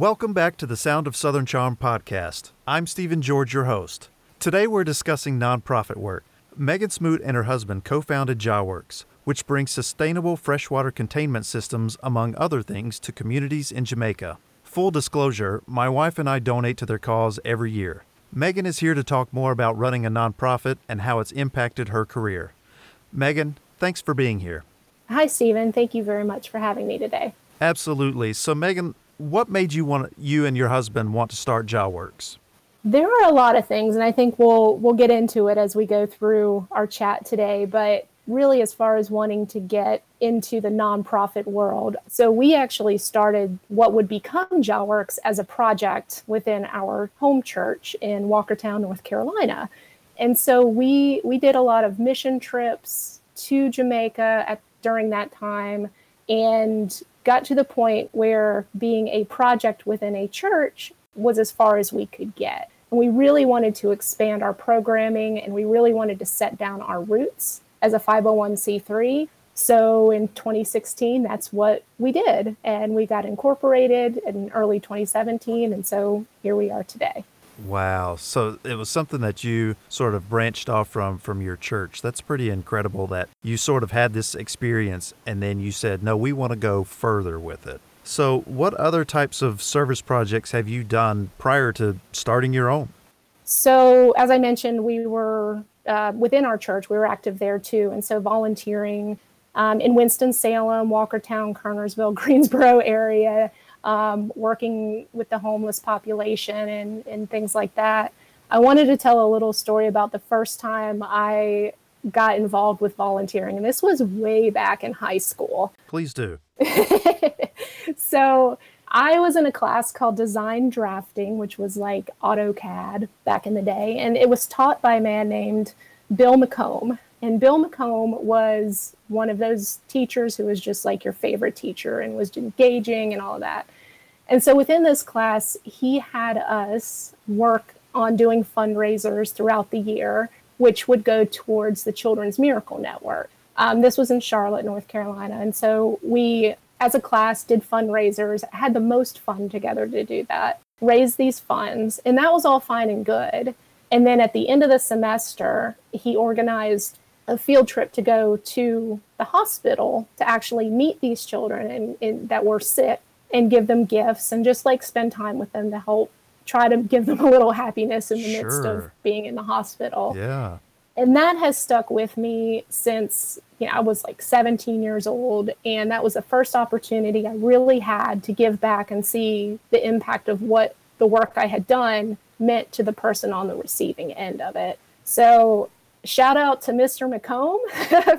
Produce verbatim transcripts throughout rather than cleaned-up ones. Welcome back to the Sound of Southern Charm podcast. I'm Stephen George, your host. Today we're discussing nonprofit work. Megan Smoot and her husband co-founded JahWorks, which brings sustainable freshwater containment systems, among other things, to communities in Jamaica. Full disclosure, my wife and I donate to their cause every year. Megan is here to talk more about running a nonprofit and how it's impacted her career. Megan, thanks for being here. Hi, Stephen. Thank you very much for having me today. Absolutely. So, Megan, what made you want you and your husband want to start JahWorks? There are a lot of things, and I think we'll we'll get into it as we go through our chat today, but really as far as wanting to get into the nonprofit world. So we actually started what would become JahWorks as a project within our home church in Walkertown, North Carolina. And so we we did a lot of mission trips to Jamaica at, during that time, and got to the point where being a project within a church was as far as we could get. And we really wanted to expand our programming, and we really wanted to set down our roots as a five oh one c three. So in twenty sixteen, that's what we did. And we got incorporated in early twenty seventeen. And so here we are today. Wow. So it was something that you sort of branched off from from your church. That's pretty incredible that you sort of had this experience and then you said, no, we want to go further with it. So what other types of service projects have you done prior to starting your own? So as I mentioned, we were uh, within our church, we were active there too. And so volunteering um, in Winston-Salem, Walkertown, Kernersville, Greensboro area, um, working with the homeless population and, and things like that. I wanted to tell a little story about the first time I got involved with volunteering. And this was way back in high school. Please do. So I was in a class called design drafting, which was like AutoCAD back in the day. And it was taught by a man named Bill McComb. And Bill McComb was one of those teachers who was just like your favorite teacher and was engaging and all of that. And so within this class, he had us work on doing fundraisers throughout the year, which would go towards the Children's Miracle Network. Um, this was in Charlotte, North Carolina. And so we, as a class, did fundraisers, had the most fun together to do that, raised these funds, and that was all fine and good. And then at the end of the semester, he organized a field trip to go to the hospital to actually meet these children and, and that were sick and give them gifts and just like spend time with them to help try to give them a little happiness in the sure. midst of being in the hospital. Yeah. And that has stuck with me since, you know, I was like seventeen years old, and that was the first opportunity I really had to give back and see the impact of what the work I had done meant to the person on the receiving end of it. So shout out to Mister McComb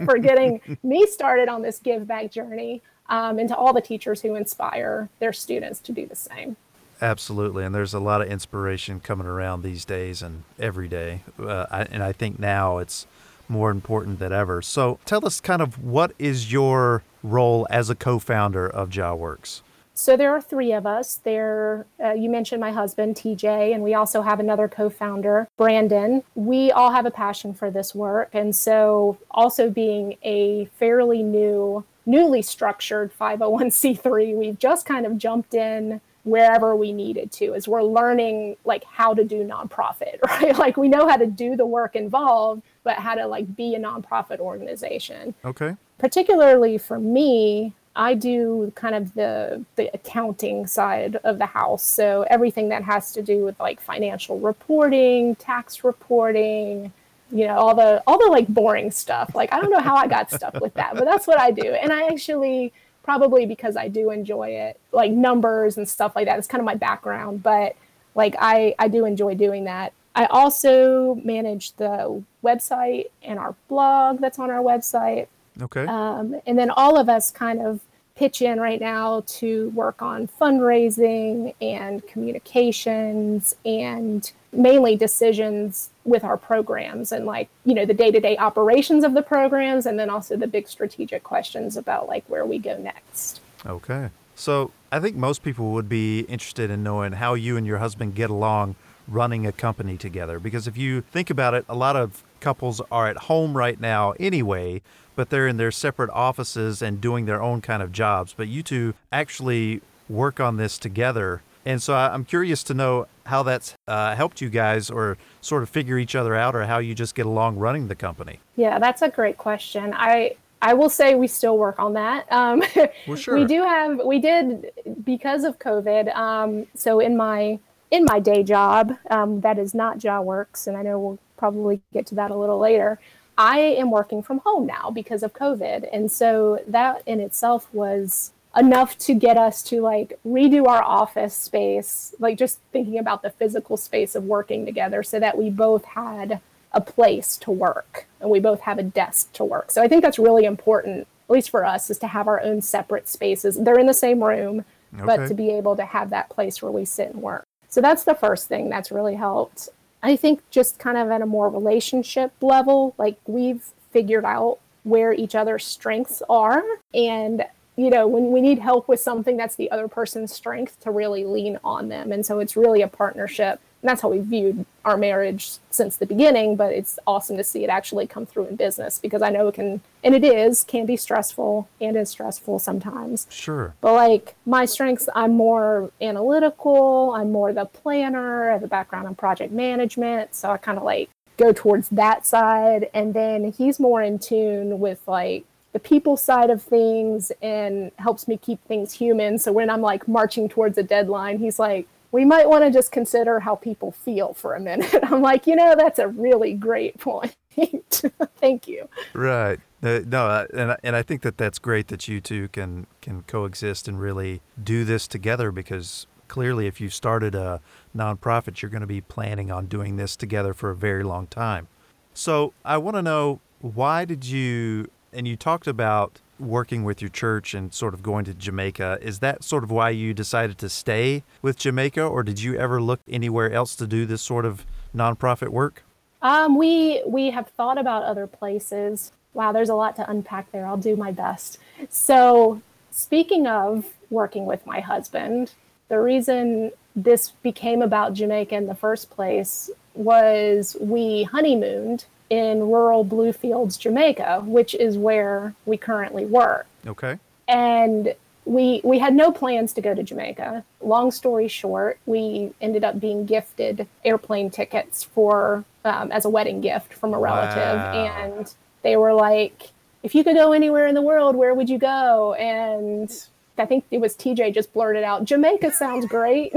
for getting me started on this give back journey, um, and to all the teachers who inspire their students to do the same. Absolutely. And there's a lot of inspiration coming around these days and every day. Uh, I, and I think now it's more important than ever. So tell us kind of what is your role as a co-founder of JahWorks? So there are three of us there. Uh, you mentioned my husband, T J, and we also have another co-founder, Brandon. We all have a passion for this work. And so also being a fairly new, newly structured five oh one c three, we've just kind of jumped in wherever we needed to, as we're learning like how to do nonprofit, right? Like we know how to do the work involved, but how to like be a nonprofit organization. Okay. Particularly for me, I do kind of the the accounting side of the house. So everything that has to do with like financial reporting, tax reporting, you know, all the all the like boring stuff. Like I don't know how I got stuck with that, but that's what I do. And I actually probably because I do enjoy it, like numbers and stuff like that. It's kind of my background, but like I, I do enjoy doing that. I also manage the website and our blog that's on our website. Okay. Um, and then all of us kind of pitch in right now to work on fundraising and communications and mainly decisions with our programs and like, you know, the day-to-day operations of the programs, and then also the big strategic questions about like where we go next. Okay. So I think most people would be interested in knowing how you and your husband get along running a company together, because if you think about it, a lot of couples are at home right now anyway, but they're in their separate offices and doing their own kind of jobs. But you two actually work on this together And so I'm curious to know how that's uh, helped you guys, or sort of figure each other out, or how you just get along running the company. Yeah, that's a great question. I I will say we still work on that. Um, well, sure. We do have, we did, because of COVID. Um, so in my in my day job, um, that is not JahWorks, and I know we'll probably get to that a little later. I am working from home now because of COVID, and so that in itself was enough to get us to like redo our office space, like just thinking about the physical space of working together so that we both had a place to work and we both have a desk to work. So I think that's really important, at least for us, is to have our own separate spaces. They're in the same room, okay, but to be able to have that place where we sit and work. So that's the first thing that's really helped. I think just kind of at a more relationship level, like we've figured out where each other's strengths are, and you know, when we need help with something, that's the other person's strength to really lean on them. And so it's really a partnership. And that's how we viewed our marriage since the beginning. But it's awesome to see it actually come through in business, because I know it can, and it is, can be stressful and is stressful sometimes. Sure. But like my strengths, I'm more analytical. I'm more the planner. I have a background in project management. So I kind of like go towards that side. And then he's more in tune with like the people side of things and helps me keep things human. So when I'm like marching towards a deadline, he's like, we might want to just consider how people feel for a minute. I'm like, you know, that's a really great point. Thank you. Right. Uh, no, uh, and, and I think that that's great that you two can, can coexist and really do this together, because clearly if you've started a nonprofit, you're going to be planning on doing this together for a very long time. So I want to know, why did you... And you talked about working with your church and sort of going to Jamaica. Is that sort of why you decided to stay with Jamaica, or did you ever look anywhere else to do this sort of nonprofit work? Um, we we have thought about other places. Wow, there's a lot to unpack there. I'll do my best. So speaking of working with my husband, the reason this became about Jamaica in the first place was we honeymooned in rural Bluefields, Jamaica, which is where we currently work. Okay. And we we had no plans to go to Jamaica. Long story short, we ended up being gifted airplane tickets for um, as a wedding gift from a relative. Wow. And they were like, if you could go anywhere in the world, where would you go? And I think it was T J just blurted out, Jamaica sounds great.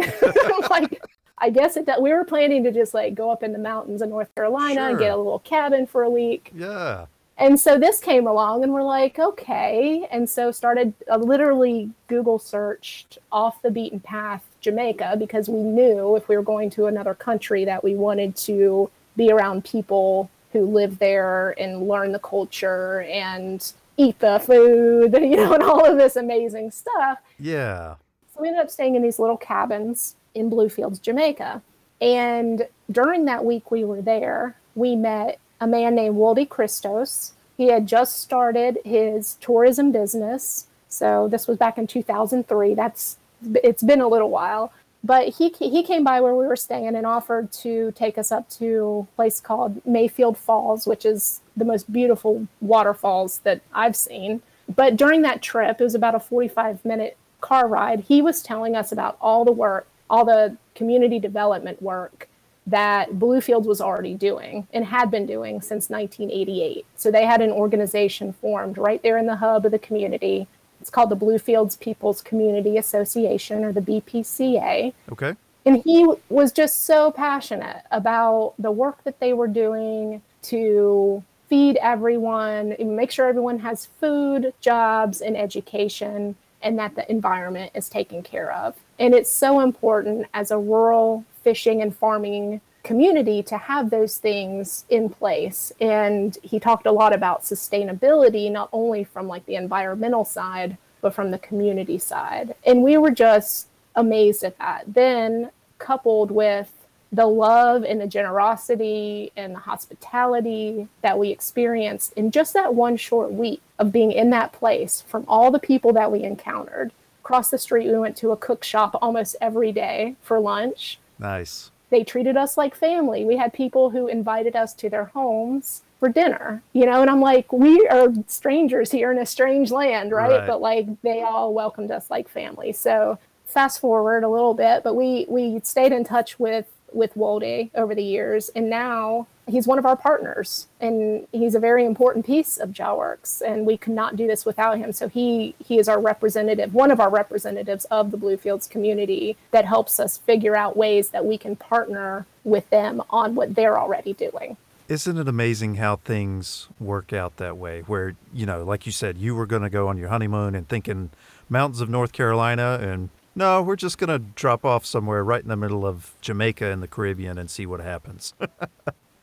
Like, I guess it, we were planning to just like go up in the mountains of North Carolina, sure, and get a little cabin for a week. Yeah. And so this came along and we're like, okay. And so started uh, literally Google searched off the beaten path Jamaica, because we knew if we were going to another country that we wanted to be around people who live there and learn the culture and eat the food, you know, and all of this amazing stuff. Yeah. So we ended up staying in these little cabins in Bluefields, Jamaica. And during that week we were there, we met a man named Worldy Christos. He had just started his tourism business. So this was back in two thousand three. That's, it's been a little while. But he he came by where we were staying and offered to take us up to a place called Mayfield Falls, which is the most beautiful waterfalls that I've seen. But during that trip, it was about a forty-five minute car ride. He was telling us about all the work, all the community development work that Bluefields was already doing and had been doing since nineteen eighty-eight. So they had an organization formed right there in the hub of the community. It's called the Bluefields People's Community Association, or the B P C A. Okay. And he was just so passionate about the work that they were doing to feed everyone, make sure everyone has food, jobs, and education, and that the environment is taken care of. And it's so important as a rural fishing and farming community to have those things in place. And he talked a lot about sustainability, not only from like the environmental side, but from the community side. And we were just amazed at that. Then coupled with the love and the generosity and the hospitality that we experienced in just that one short week of being in that place, from all the people that we encountered. Across the street, we went to a cook shop almost every day for lunch. Nice. They treated us like family. We had people who invited us to their homes for dinner, you know, and I'm like, we are strangers here in a strange land, right? Right. But like, they all welcomed us like family. So fast forward a little bit, but we we stayed in touch with with Worldy over the years, and now he's one of our partners, and he's a very important piece of JahWorks, and we could not do this without him. So he he is our representative, one of our representatives of the Bluefields community that helps us figure out ways that we can partner with them on what they're already doing. Isn't it amazing how things work out that way, where, you know, like you said, you were going to go on your honeymoon and thinking mountains of North Carolina, and no, we're just going to drop off somewhere right in the middle of Jamaica and the Caribbean and see what happens.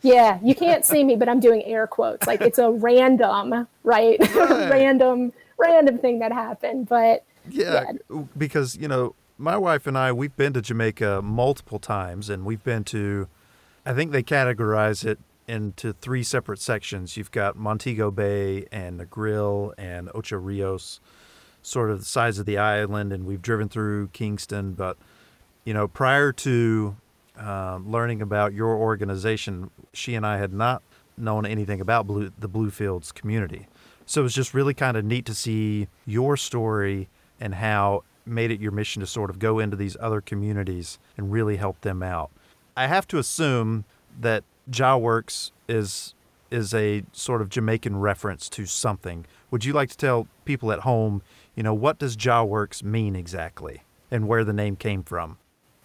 Yeah, you can't see me, but I'm doing air quotes. Like, it's a random, right? right. random, random thing that happened. But yeah, yeah, because, you know, my wife and I, we've been to Jamaica multiple times, and we've been to, I think they categorize it into three separate sections. You've got Montego Bay and the Negril and Ocho Rios, sort of the size of the island, and we've driven through Kingston. But, you know, prior to um, learning about your organization, she and I had not known anything about Blue, the Bluefields community. So it was just really kind of neat to see your story and how made it your mission to sort of go into these other communities and really help them out. I have to assume that JahWorks is is a sort of Jamaican reference to something. Would you like to tell people at home, you know, what does JahWorks mean exactly and where the name came from?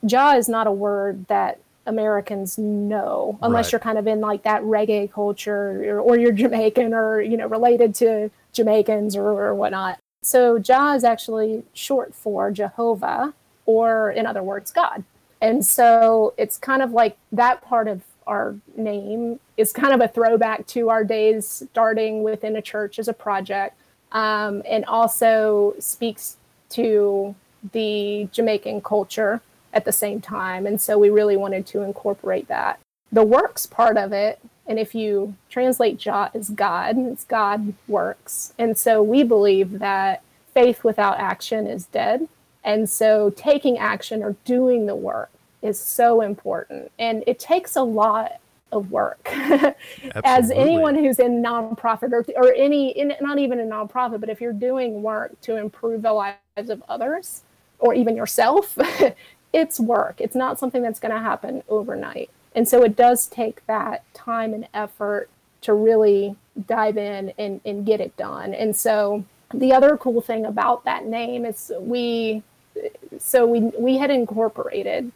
Jah is not a word that Americans know unless right. you're kind of in like that reggae culture, or, or you're Jamaican, or, you know, related to Jamaicans or, or whatnot. So Jah is actually short for Jehovah, or in other words, God. And so it's kind of like that part of our name is kind of a throwback to our days starting within a church as a project, um, and also speaks to the Jamaican culture at the same time. And so we really wanted to incorporate that. The works part of it, and if you translate Jah as God, it's God works. And so we believe that faith without action is dead. And so taking action or doing the work is so important, and it takes a lot of work. As anyone who's in nonprofit, or, or any in, not even a nonprofit, but if you're doing work to improve the lives of others or even yourself, it's work. It's not something that's going to happen overnight. And so it does take that time and effort to really dive in and, and get it done. And so the other cool thing about that name is we so we we had incorporated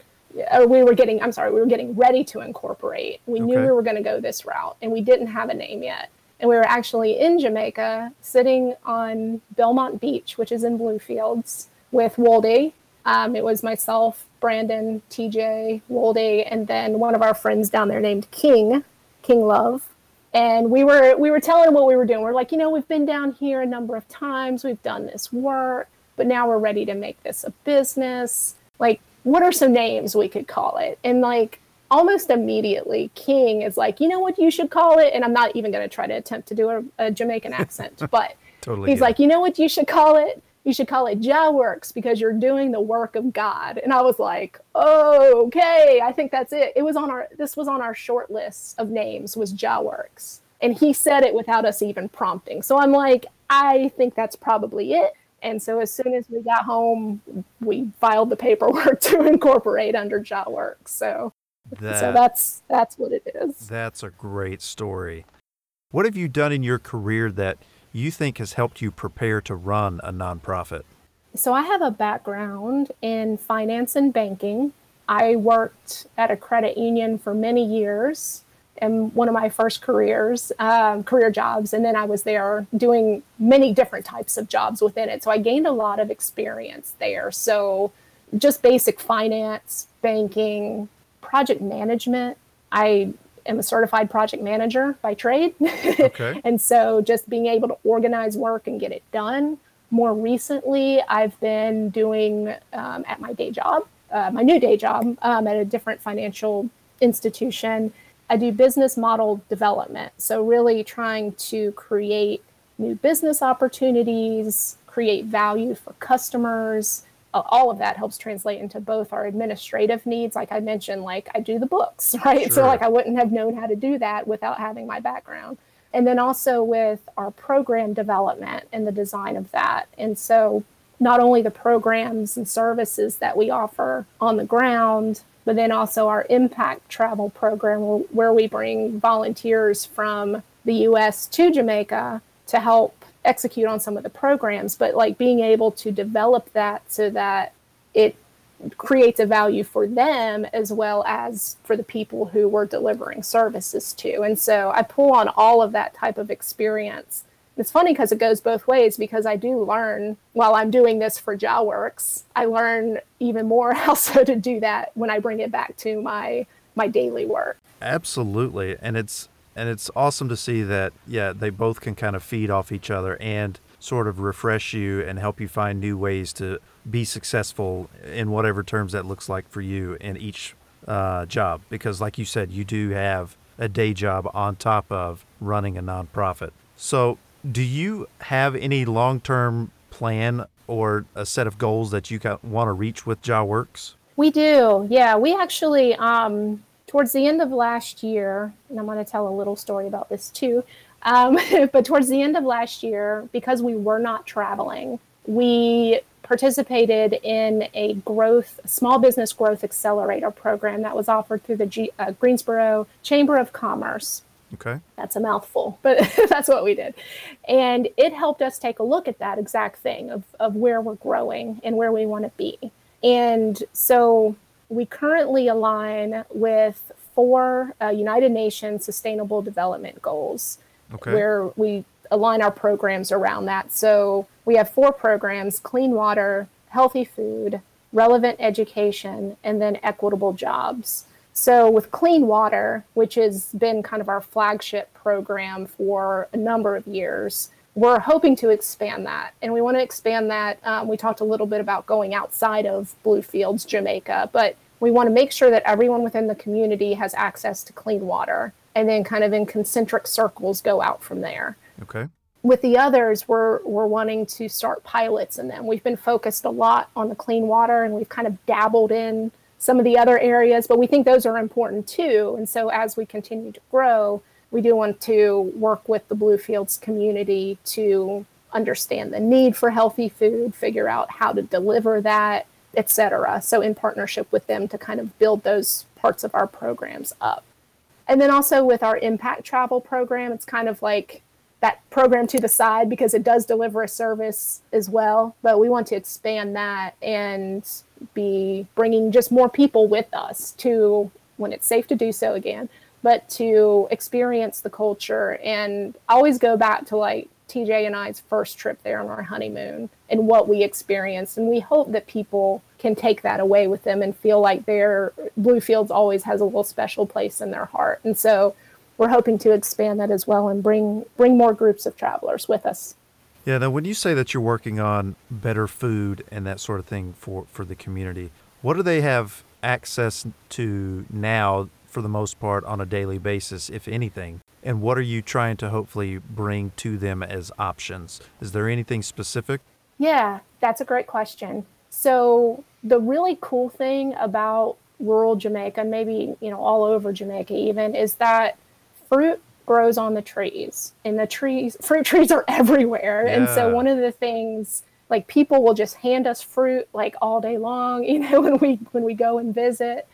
Or we were getting, I'm sorry, we were getting ready to incorporate. We okay. knew we were going to go this route, and we didn't have a name yet. And we were actually in Jamaica, sitting on Belmont Beach, which is in Bluefields, with Worldy. Um, it was myself, Brandon, T J, Worldy, and then one of our friends down there named King, King Love. And we were we were telling what we were doing. We're like, you know, we've been down here a number of times. We've done this work, but now we're ready to make this a business. Like, what are some names we could call it? And like almost immediately, King is like, you know what you should call it? And I'm not even going to try to attempt to do a, a Jamaican accent, but totally he's yeah. like, you know what you should call it? You should call it JahWorks, because you're doing the work of God. And I was like, oh, okay, I think that's it. It was on our, this was on our short list of names, was JahWorks. And he said it without us even prompting. So I'm like, I think that's probably it. And so as soon as we got home, we filed the paperwork to incorporate under JahWorks. So, that, so that's that's what it is. That's a great story. What have you done in your career that you think has helped you prepare to run a nonprofit? So I have a background in finance and banking. I worked at a credit union for many years, in one of my first careers, um, career jobs. And then I was there doing many different types of jobs within it. So I gained a lot of experience there. So just basic finance, banking, project management. I am a certified project manager by trade. Okay. And so just being able to organize work and get it done. More recently, I've been doing um, at my day job, uh, my new day job um, at a different financial institution, I do business model development. So really trying to create new business opportunities, create value for customers. All of that helps translate into both our administrative needs. Like I mentioned, like I do the books, right? Sure. So like I wouldn't have known how to do that without having my background. And then also with our program development and the design of that. And so not only the programs and services that we offer on the ground, but then also our impact travel program, where we bring volunteers from the U S to Jamaica to help execute on some of the programs. But like being able to develop that so that it creates a value for them as well as for the people who we're delivering services to. And so I pull on all of that type of experience. It's funny because it goes both ways, because I do learn while I'm doing this for JahWorks. I learn even more also to do that when I bring it back to my my daily work. Absolutely. And it's and it's awesome to see that, yeah, they both can kind of feed off each other and sort of refresh you and help you find new ways to be successful in whatever terms that looks like for you in each uh, job. Because like you said, you do have a day job on top of running a nonprofit. So do you have any long-term plan or a set of goals that you want to reach with JahWorks? We do. Yeah, we actually, um, towards the end of last year, and I'm going to tell a little story about this too, um, but towards the end of last year, because we were not traveling, we participated in a growth, small business growth accelerator program that was offered through the G, uh, Greensboro Chamber of Commerce. Okay. That's a mouthful, but that's what we did. And it helped us take a look at that exact thing of, of where we're growing and where we want to be. And so we currently align with four uh, United Nations Sustainable Development Goals, okay, where we align our programs around that. So we have four programs: clean water, healthy food, relevant education, and then equitable jobs. So with clean water, which has been kind of our flagship program for a number of years, we're hoping to expand that. And we want to expand that. Um, we talked a little bit about going outside of Bluefields, Jamaica, but we want to make sure that everyone within the community has access to clean water, and then kind of in concentric circles go out from there. Okay. With the others, we're we're wanting to start pilots in them. We've been focused a lot on the clean water, and we've kind of dabbled in some of the other areas, but we think those are important too. And so as we continue to grow, we do want to work with the Bluefields community to understand the need for healthy food, figure out how to deliver that, et cetera. So in partnership with them to kind of build those parts of our programs up. And then also with our impact travel program, it's kind of like that program to the side because it does deliver a service as well, but we want to expand that and be bringing just more people with us to, when it's safe to do so again, but to experience the culture. And I always go back to like T J and I's first trip there on our honeymoon and what we experienced. And we hope that people can take that away with them and feel like their Bluefields always has a little special place in their heart. And so we're hoping to expand that as well and bring bring more groups of travelers with us. Yeah, now when you say that you're working on better food and that sort of thing for, for the community, what do they have access to now for the most part on a daily basis, if anything? And what are you trying to hopefully bring to them as options? Is there anything specific? Yeah, that's a great question. So the really cool thing about rural Jamaica, maybe, you know, all over Jamaica even, is that fruit grows on the trees, and the trees, fruit trees are everywhere. Yeah. And so one of the things, like people will just hand us fruit like all day long, you know, when we, when we go and visit.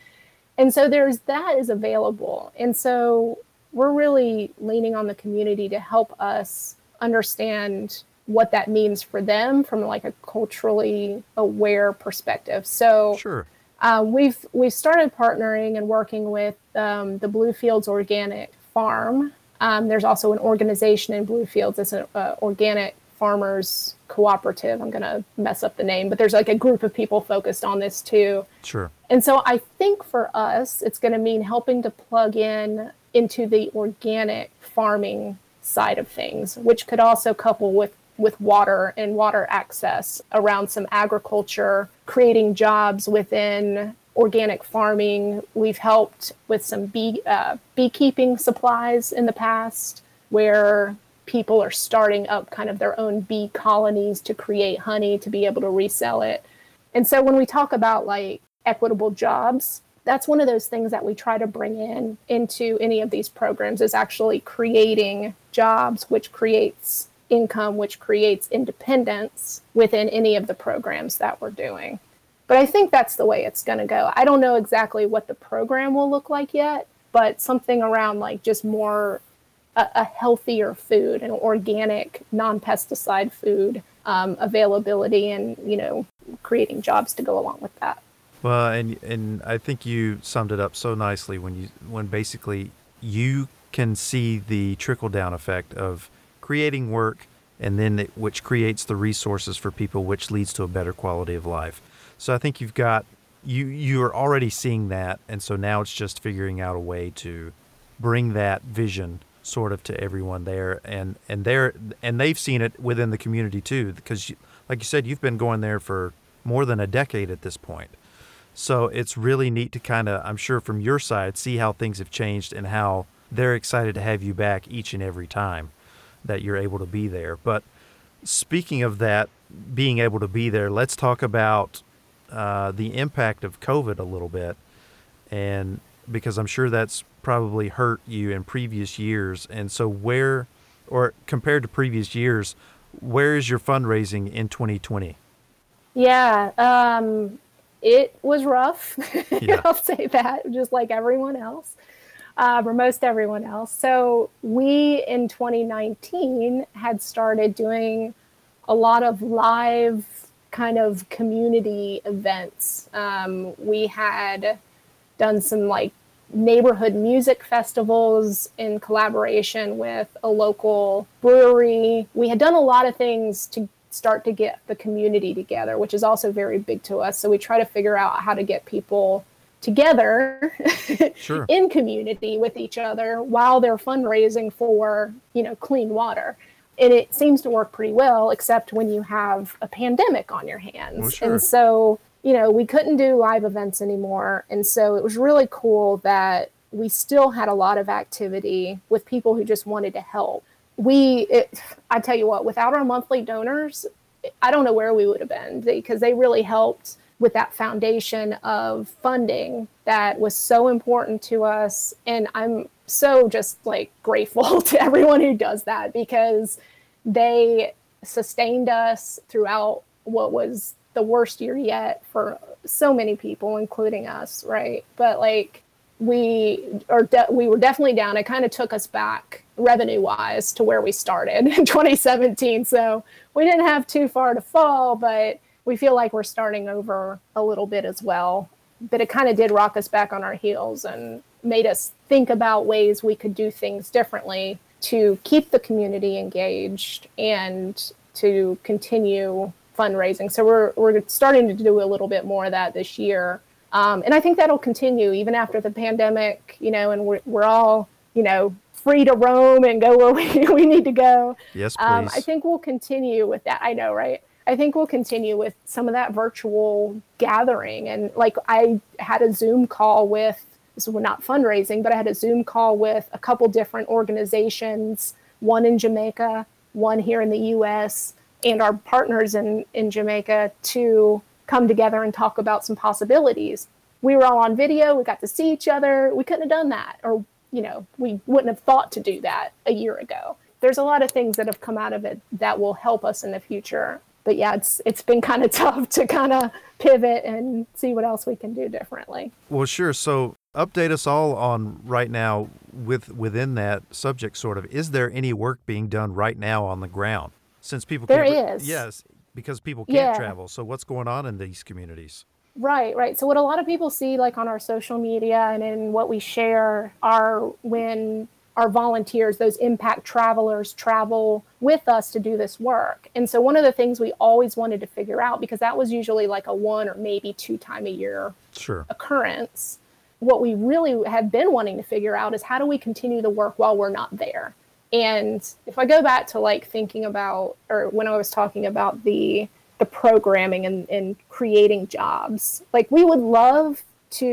And so there's, that is available. And so we're really leaning on the community to help us understand what that means for them from like a culturally aware perspective. So sure. Uh, we've, we've started partnering and working with um, the Bluefields Organic Farm. Um, there's also an organization in Bluefields. It's an uh, organic farmers cooperative. I'm going to mess up the name, but there's like a group of people focused on this too. Sure. And so I think for us, it's going to mean helping to plug in into the organic farming side of things, which could also couple with with water and water access around some agriculture, creating jobs within organic farming. We've helped with some bee uh, beekeeping supplies in the past where people are starting up kind of their own bee colonies to create honey to be able to resell it. And so when we talk about like equitable jobs, that's one of those things that we try to bring in into any of these programs, is actually creating jobs, which creates income, which creates independence within any of the programs that we're doing. But I think that's the way it's going to go. I don't know exactly what the program will look like yet, but something around like just more a, a healthier food and organic, non-pesticide food um, availability and, you know, creating jobs to go along with that. Well, and and I think you summed it up so nicely when you when basically you can see the trickle-down effect of creating work and then it, which creates the resources for people, which leads to a better quality of life. So I think you've got, you you are already seeing that, and so now it's just figuring out a way to bring that vision sort of to everyone there, and and they're and they've seen it within the community too, because you, like you said, you've been going there for more than a decade at this point. So it's really neat to kind of, I'm sure from your side, see how things have changed and how they're excited to have you back each and every time that you're able to be there. But speaking of that, being able to be there, let's talk about Uh, the impact of COVID a little bit, and because I'm sure that's probably hurt you in previous years. And so where, or compared to previous years, where is your fundraising in twenty twenty? Yeah, um, it was rough. Yeah. I'll say that, just like everyone else, uh, or most everyone else. So we in twenty nineteen had started doing a lot of live kind of community events. Um, we had done some like neighborhood music festivals in collaboration with a local brewery. We had done a lot of things to start to get the community together, which is also very big to us. So we try to figure out how to get people together sure. in community with each other while they're fundraising for, you know, clean water. And it seems to work pretty well, except when you have a pandemic on your hands. Well, sure. And so, you know, we couldn't do live events anymore. And so it was really cool that we still had a lot of activity with people who just wanted to help. We, it, I tell you what, without our monthly donors, I don't know where we would have been, because they really helped with that foundation of funding that was so important to us. And I'm so just like grateful to everyone who does that, because they sustained us throughout what was the worst year yet for so many people, including us, right? But like we are de- we were definitely down. It kind of took us back revenue wise to where we started in twenty seventeen. So we didn't have too far to fall, but we feel like we're starting over a little bit as well. But it kind of did rock us back on our heels and made us think about ways we could do things differently to keep the community engaged and to continue fundraising. So we're we're starting to do a little bit more of that this year. Um, and I think that'll continue even after the pandemic, you know, and we're, we're all, you know, free to roam and go where we, we need to go. Yes, please. Um, I think we'll continue with that. I know, right? I think we'll continue with some of that virtual gathering. And like I had a Zoom call with, so we're not fundraising, but I had a Zoom call with a couple different organizations, one in Jamaica, one here in the U S, and our partners in, in Jamaica to come together and talk about some possibilities. We were all on video. We got to see each other. We couldn't have done that, or, you know, we wouldn't have thought to do that a year ago. There's a lot of things that have come out of it that will help us in the future. But yeah, it's it's been kind of tough to kind of pivot and see what else we can do differently. Well, sure. So update us all on right now with within that subject sort of, is there any work being done right now on the ground? Since people can't There is. Yes, because people can't yeah. travel. So what's going on in these communities? Right, right. So what a lot of people see like on our social media and in what we share are when our volunteers, those impact travelers, travel with us to do this work. And so one of the things we always wanted to figure out, because that was usually like a one or maybe two time a year sure. occurrence, what we really have been wanting to figure out is how do we continue the work while we're not there? And if I go back to like thinking about, or when I was talking about the the programming and, and creating jobs, like we would love to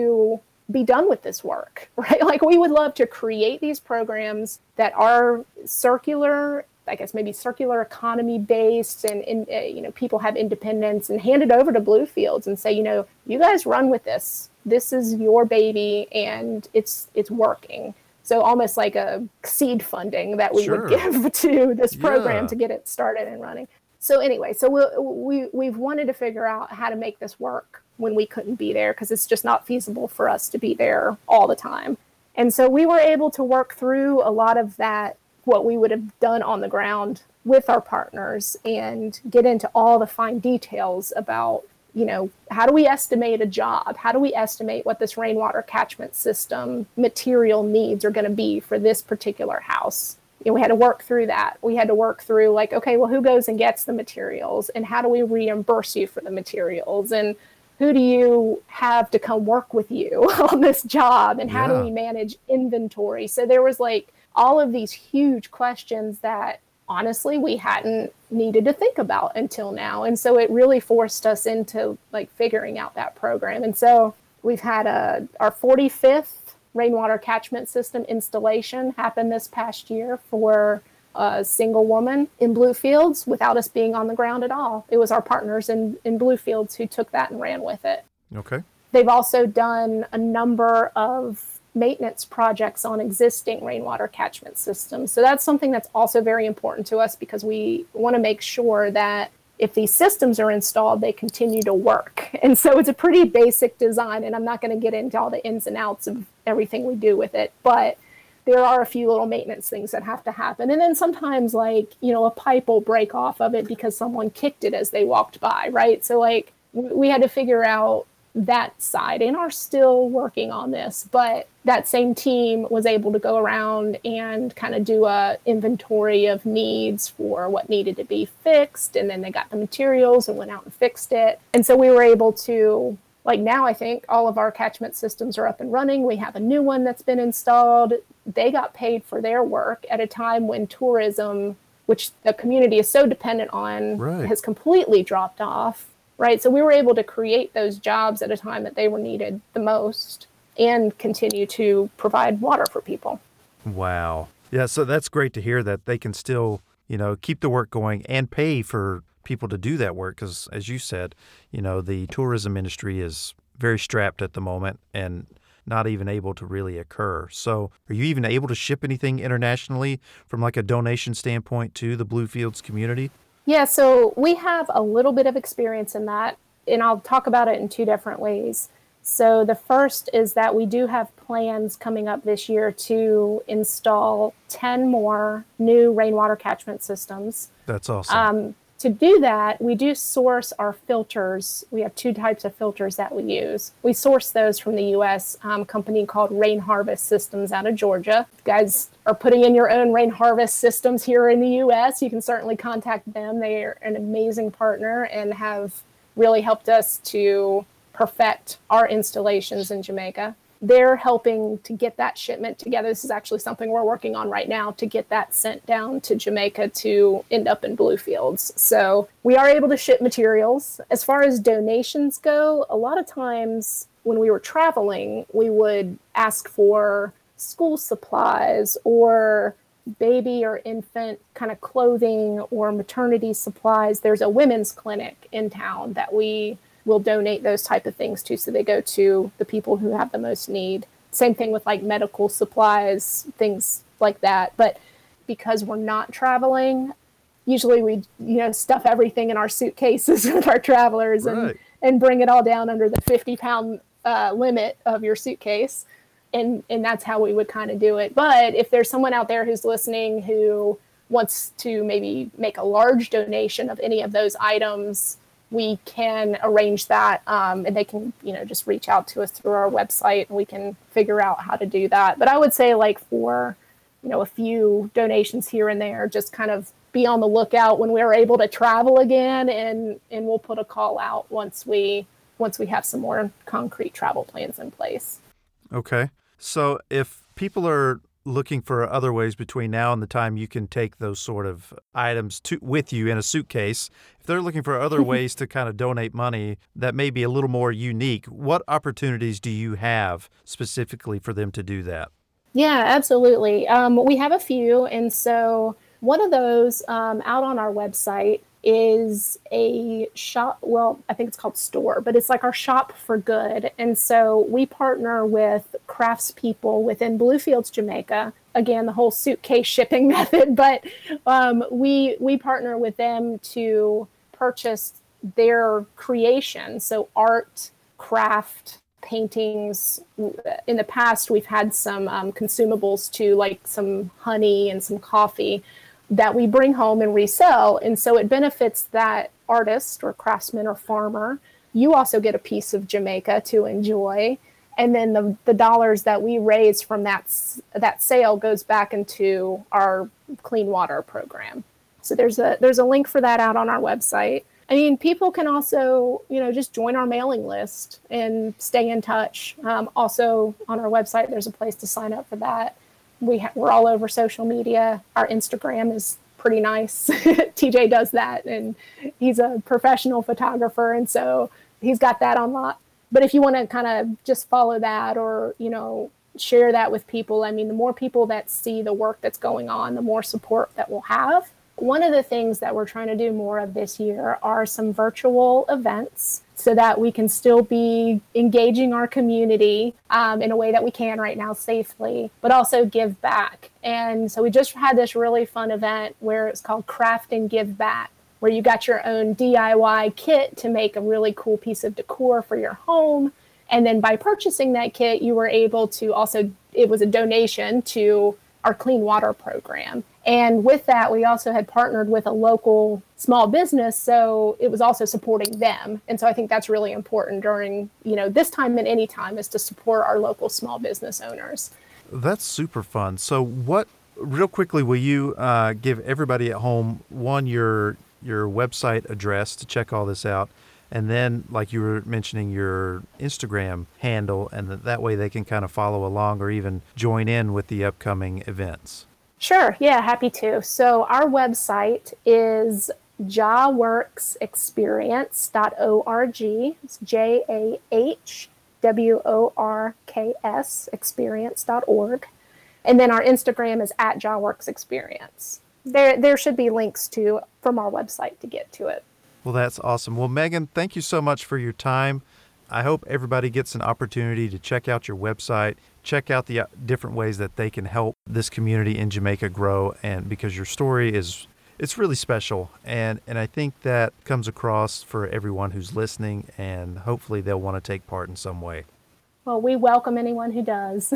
be done with this work, right? Like we would love to create these programs that are circular, I guess maybe circular economy based, and, and uh, you know, people have independence, and hand it over to Bluefields and say, you know, you guys run with this. This is your baby and it's it's working. So almost like a seed funding that we sure. would give to this program yeah. to get it started and running. So anyway, so we'll, we, we've wanted to figure out how to make this work when we couldn't be there, because it's just not feasible for us to be there all the time. And so we were able to work through a lot of that, what we would have done on the ground with our partners, and get into all the fine details about, you know, how do we estimate a job? How do we estimate what this rainwater catchment system material needs are going to be for this particular house? You know, we had to work through that. We had to work through like, okay, well, who goes and gets the materials, and how do we reimburse you for the materials, and who do you have to come work with you on this job, and how yeah. do we manage inventory? So there was like all of these huge questions that honestly we hadn't needed to think about until now. And so it really forced us into like figuring out that program. And so we've had a our forty-fifth rainwater catchment system installation happen this past year for a single woman in Bluefields without us being on the ground at all. It was our partners in, in Bluefields who took that and ran with it. Okay. They've also done a number of maintenance projects on existing rainwater catchment systems. So that's something that's also very important to us, because we want to make sure that if these systems are installed, they continue to work. And so it's a pretty basic design, and I'm not going to get into all the ins and outs of everything we do with it, but there are a few little maintenance things that have to happen. And then sometimes, like, you know, a pipe will break off of it because someone kicked it as they walked by, right? So like we had to figure out that side, and are still working on this, but that same team was able to go around and kind of do a inventory of needs for what needed to be fixed, and then they got the materials and went out and fixed it. And so we were able to, like, now I think all of our catchment systems are up and running. We have a new one that's been installed. They got paid for their work at a time when tourism, which the community is so dependent on, right. has completely dropped off. Right. So we were able to create those jobs at a time that they were needed the most, and continue to provide water for people. Wow. Yeah. So that's great to hear that they can still, you know, keep the work going and pay for people to do that work. Because as you said, you know, the tourism industry is very strapped at the moment and not even able to really occur. So are you even able to ship anything internationally from like a donation standpoint to the Bluefields community? Yeah, so we have a little bit of experience in that, and I'll talk about it in two different ways. So the first is that we do have plans coming up this year to install ten more new rainwater catchment systems. That's awesome. Um, to do that, we do source our filters. We have two types of filters that we use. We source those from the U S um, company called Rain Harvest Systems out of Georgia. You guys are putting in your own rain harvest systems here in the U S, you can certainly contact them. They are an amazing partner and have really helped us to perfect our installations in Jamaica. They're helping to get that shipment together. This is actually something we're working on right now, to get that sent down to Jamaica to end up in Bluefields. So we are able to ship materials. As far as donations go, a lot of times when we were traveling, we would ask for school supplies or baby or infant kind of clothing or maternity supplies. There's a women's clinic in town that we will donate those type of things to, so they go to the people who have the most need. Same thing with like medical supplies, things like that. But because we're not traveling, usually we, you know, stuff everything in our suitcases with our travelers, right. and, and bring it all down under the fifty pound uh, limit of your suitcase. And and that's how we would kind of do it. But if there's someone out there who's listening who wants to maybe make a large donation of any of those items, we can arrange that. Um, and they can, you know, just reach out to us through our website, and we can figure out how to do that. But I would say, like, for, you know, a few donations here and there, just kind of be on the lookout when we're able to travel again. And, and we'll put a call out once we once we have some more concrete travel plans in place. Okay. So if people are looking for other ways between now and the time you can take those sort of items to, with you in a suitcase, if they're looking for other ways to kind of donate money that may be a little more unique, what opportunities do you have specifically for them to do that? Yeah, absolutely. Um, we have a few. And so one of those um, out on our website, is a shop, well, I think it's called store, but it's like our shop for good. And so we partner with craftspeople within Bluefields, Jamaica. Again, the whole suitcase shipping method, but um, we we partner with them to purchase their creation. So art, craft, paintings. In the past, we've had some um, consumables too, like some honey and some coffee that we bring home and resell. And so it benefits that artist or craftsman or farmer. You also get a piece of Jamaica to enjoy. And then the, the dollars that we raise from that that sale goes back into our clean water program. So there's a there's a link for that out on our website. I mean, people can also, you know, just join our mailing list and stay in touch. Um, also on our website, there's a place to sign up for that. We ha- we're all over social media. Our Instagram is pretty nice. T J does that, and he's a professional photographer, and so he's got that on lock. But if you want to kind of just follow that, or, you know, share that with people, I mean, the more people that see the work that's going on, the more support that we'll have. One of the things that we're trying to do more of this year are some virtual events so that we can still be engaging our community um, in a way that we can right now safely, but also give back. And so we just had this really fun event where it's called Craft and Give Back, where you got your own D I Y kit to make a really cool piece of decor for your home. And then by purchasing that kit, you were able to also, it was a donation to our clean water program. And with that, we also had partnered with a local small business, so it was also supporting them. And so I think that's really important during, you know, this time and any time, is to support our local small business owners. That's super fun. So what, real quickly, will you uh, give everybody at home, one, your your website address to check all this out, and then, like you were mentioning, your Instagram handle, and that way they can kind of follow along or even join in with the upcoming events? Sure. Yeah, happy to. So our website is jah works experience dot org. It's J A H W O R K S experience dot org. And then our Instagram is at jahworksexperience. There, there should be links to from our website to get to it. Well, that's awesome. Well, Megan, thank you so much for your time. I hope everybody gets an opportunity to check out your website, check out the different ways that they can help this community in Jamaica grow, and because your story is, it's really special. And, and I think that comes across for everyone who's listening, and hopefully they'll want to take part in some way. Well, we welcome anyone who does.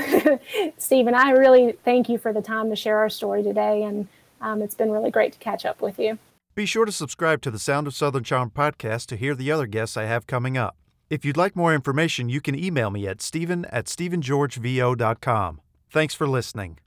Stephen, I really thank you for the time to share our story today, and Um, it's been really great to catch up with you. Be sure to subscribe to the Sound of Southern Charm podcast to hear the other guests I have coming up. If you'd like more information, you can email me at Stephen at Stephen George V O dot com. Thanks for listening.